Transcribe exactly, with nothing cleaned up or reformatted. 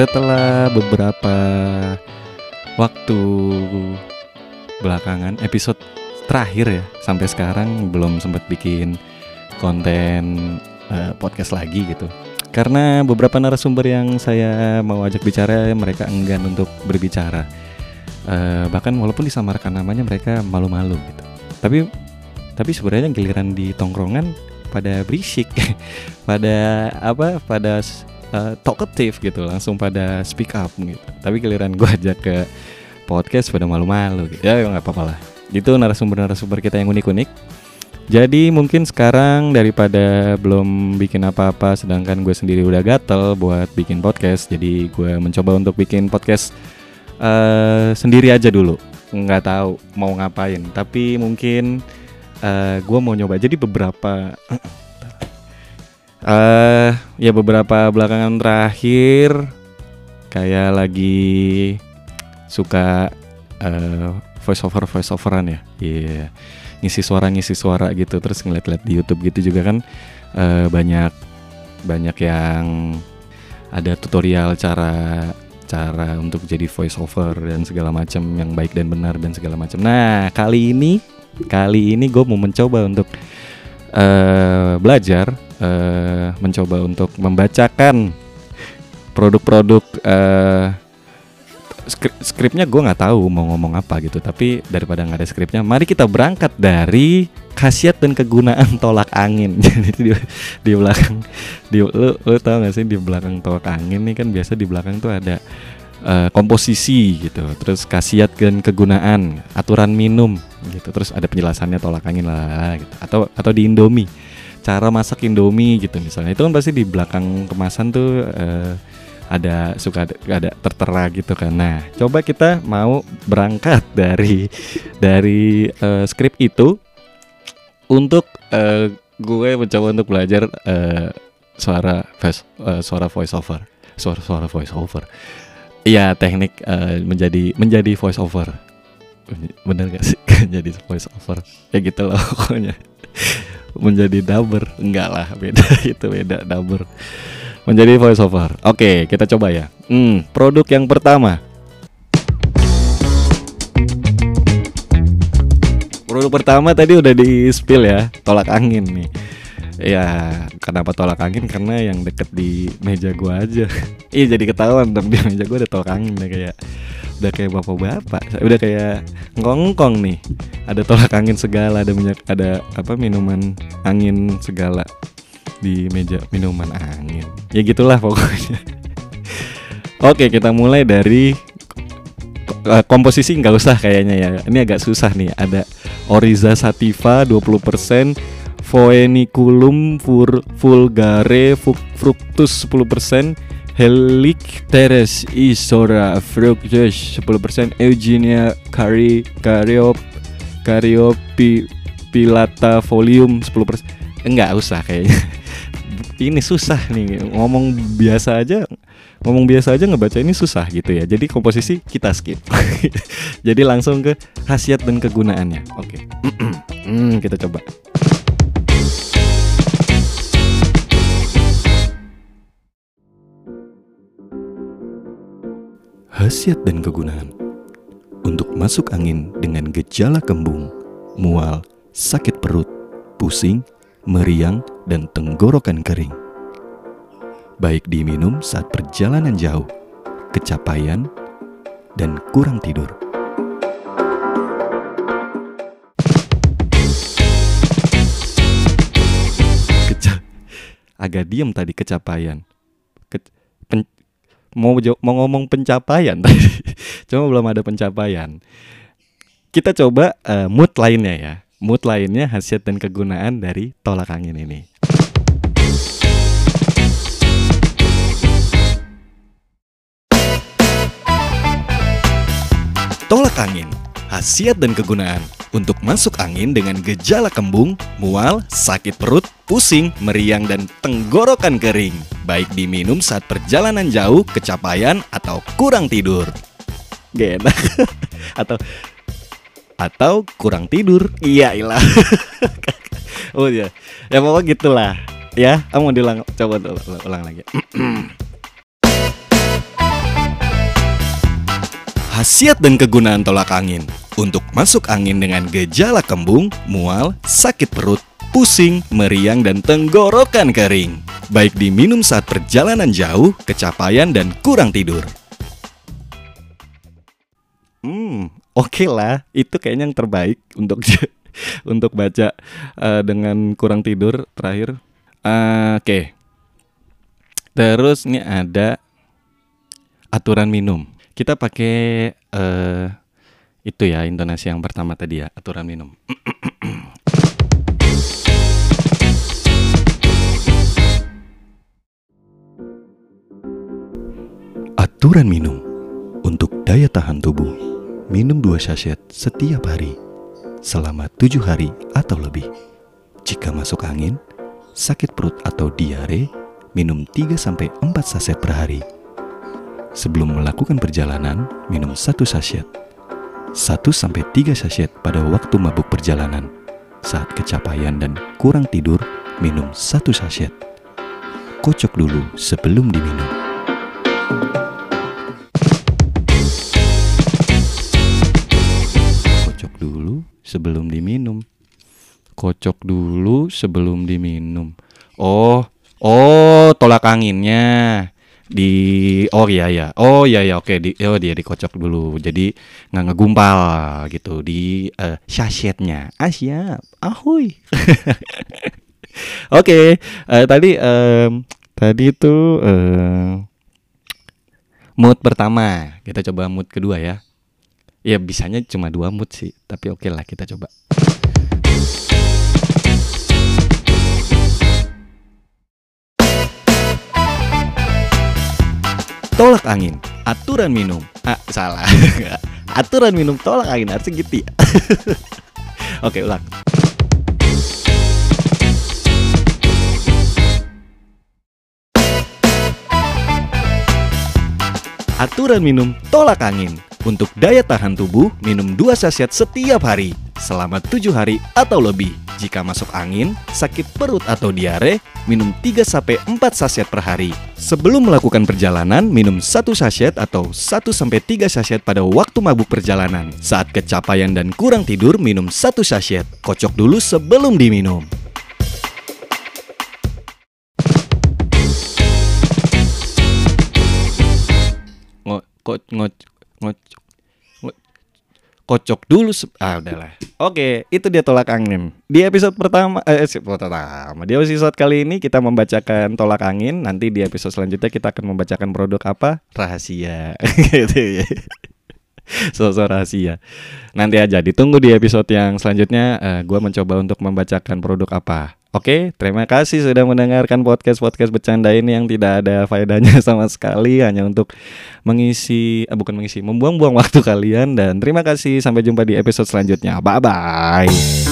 Setelah beberapa waktu belakangan, episode terakhir ya, sampai sekarang belum sempat bikin konten uh, podcast lagi gitu. Karena beberapa narasumber yang saya mau ajak bicara, mereka enggan untuk berbicara. Uh, bahkan walaupun disamarkan namanya, mereka malu-malu gitu. Tapi tapi sebenarnya giliran di tongkrongan pada berisik, pada apa, pada uh, talkative gitu, langsung pada speak up gitu. Tapi giliran gue ajak ke podcast pada malu-malu gitu. Ya nggak apa-apa lah. Itu narasumber-narasumber kita yang unik-unik. Jadi mungkin sekarang daripada belum bikin apa-apa, sedangkan gue sendiri udah gatel buat bikin podcast, jadi gue mencoba untuk bikin podcast uh, sendiri aja dulu. Nggak tahu mau ngapain, tapi mungkin uh, gue mau nyoba. Jadi beberapa uh, ya beberapa belakangan terakhir kayak lagi suka uh, voice over voice overan ya, iya. Yeah. Ngisi suara-ngisi suara gitu, terus ngeliat-liat di YouTube gitu juga kan, e, banyak banyak yang ada tutorial cara cara untuk jadi voice over dan segala macam yang baik dan benar dan segala macam. Nah, kali ini kali ini gue mau mencoba untuk e, belajar, e, mencoba untuk membacakan produk-produk. E, Skripnya gue gak tahu mau ngomong apa gitu. Tapi daripada gak ada skripnya, mari kita berangkat dari khasiat dan kegunaan tolak angin. Jadi di, di belakang di, lu, lu tau gak sih, di belakang tolak angin nih kan biasa di belakang tuh ada uh, komposisi gitu. Terus khasiat dan kegunaan, aturan minum gitu. Terus ada penjelasannya tolak angin lah gitu. Atau atau di Indomie, cara masak Indomie gitu misalnya. Itu kan pasti di belakang kemasan tuh uh, ada suka ada, ada tertera gitu kan. Nah, coba kita mau berangkat dari dari uh, skrip itu untuk uh, gue mencoba untuk belajar uh, suara voice uh, suara voice over. Suara suara voice over. Iya, teknik uh, menjadi menjadi voice over. Bener gak sih? Jadi voice over. Ya gitu loh pokoknya. Menjadi dubber. Enggak lah, beda itu, beda dubber. Menjadi voiceover. Oke, kita coba ya. Hmm, produk yang pertama. Produk pertama tadi udah di-spill ya, tolak angin nih. Ya, kenapa tolak angin? Karena yang deket di meja gua aja. Iya, jadi ketahuan dong, di meja gua ada tolak angin, udah kayak udah kayak bapak-bapak. Udah kayak ngongkong nih. Ada tolak angin segala, ada minyak, ada apa minuman angin segala. Di meja minuman angin. Ya gitulah pokoknya. Oke, kita mulai dari uh, komposisi nggak usah kayaknya ya. Ini agak susah nih. Ada Oryza sativa dua puluh persen, Foeniculum vulgare fructus sepuluh persen, Helicteres isora fructus sepuluh persen, Eugenia cari cariop cariopilata folium sepuluh persen. Enggak usah kayaknya. Ini susah nih, ngomong biasa aja ngomong biasa aja ngebaca ini susah gitu ya. Jadi komposisi kita skip. Jadi langsung ke khasiat dan kegunaannya. Oke, hmm, kita coba. Khasiat dan kegunaan. Untuk masuk angin dengan gejala kembung, mual, sakit perut, pusing, meriang, dan tenggorokan kering. Baik diminum saat perjalanan jauh, kecapean, dan kurang tidur. Keca- Agak diem tadi kecapean. Ke- pen- mau, jo- mau ngomong pencapaian tadi. Cuma belum ada pencapaian. Kita coba uh, mood lainnya ya. Mood lainnya, khasiat dan kegunaan dari tolak angin ini. Tolak angin, khasiat dan kegunaan. Untuk masuk angin dengan gejala kembung, mual, sakit perut, pusing, meriang, dan tenggorokan kering. Baik diminum saat perjalanan jauh, kecapean, atau kurang tidur. Gak enak. Atau... atau kurang tidur. Iya ilah. Oh ya, ya pokoknya gitulah. Ya, aku mau diulang, coba ulang, ulang lagi. Khasiat dan kegunaan tolak angin untuk masuk angin dengan gejala kembung, mual, sakit perut, pusing, meriang, dan tenggorokan kering. Baik diminum saat perjalanan jauh, kecapean, dan kurang tidur. Hmm, oke lah, itu kayaknya yang terbaik untuk untuk baca uh, dengan kurang tidur terakhir. Uh, oke, okay. Terus ini ada aturan minum. Kita pakai uh, itu ya, intonasi yang pertama tadi ya, aturan minum. Aturan minum untuk daya tahan tubuh. Minum dua sachet setiap hari selama tujuh hari atau lebih. Jika masuk angin, sakit perut atau diare, minum tiga sampai empat sachet per hari. Sebelum melakukan perjalanan, minum satu sachet. satu sampai tiga sachet pada waktu mabuk perjalanan. Saat kecapean dan kurang tidur, minum satu sachet. Kocok dulu sebelum diminum. Kocok dulu sebelum diminum. Kocok dulu sebelum diminum. Oh, oh, tolak anginnya. Di oh ya ya oh ya ya oke di oh dia dikocok dulu jadi nggak ngegumpal gitu di uh, sachetnya. Ah siap, ahoy. Oke, okay. uh, tadi um, tadi itu uh, mood pertama, kita coba mood kedua ya. Ya bisanya cuma dua mood sih, tapi oke okay lah kita coba. Tolak angin, aturan minum. Ah, salah. Aturan minum tolak angin harusnya gitu ya. Oke, ulang. Aturan minum tolak angin. Untuk daya tahan tubuh, minum dua sachet setiap hari selama tujuh hari atau lebih. Jika masuk angin, sakit perut atau diare, minum tiga sampai empat sachet per hari. Sebelum melakukan perjalanan, minum satu sachet atau satu sampai tiga sachet pada waktu mabuk perjalanan. Saat kecapean dan kurang tidur, minum satu sachet. Kocok dulu sebelum diminum. Ngo ko ngo Ngocok. Kocok dulu se ah udahlah. Oke, itu dia tolak angin. Di episode pertama eh pertama. Di episode kali ini kita membacakan tolak angin. Nanti di episode selanjutnya kita akan membacakan produk apa? Rahasia. Gitu ya. Sosok rahasia. Nanti aja ditunggu di episode yang selanjutnya uh, gua mencoba untuk membacakan produk apa. Oke, terima kasih sudah mendengarkan podcast-podcast bercanda ini yang tidak ada faedahnya sama sekali, hanya untuk mengisi, eh, bukan mengisi, membuang-buang waktu kalian. Dan terima kasih, sampai jumpa di episode selanjutnya. Bye-bye.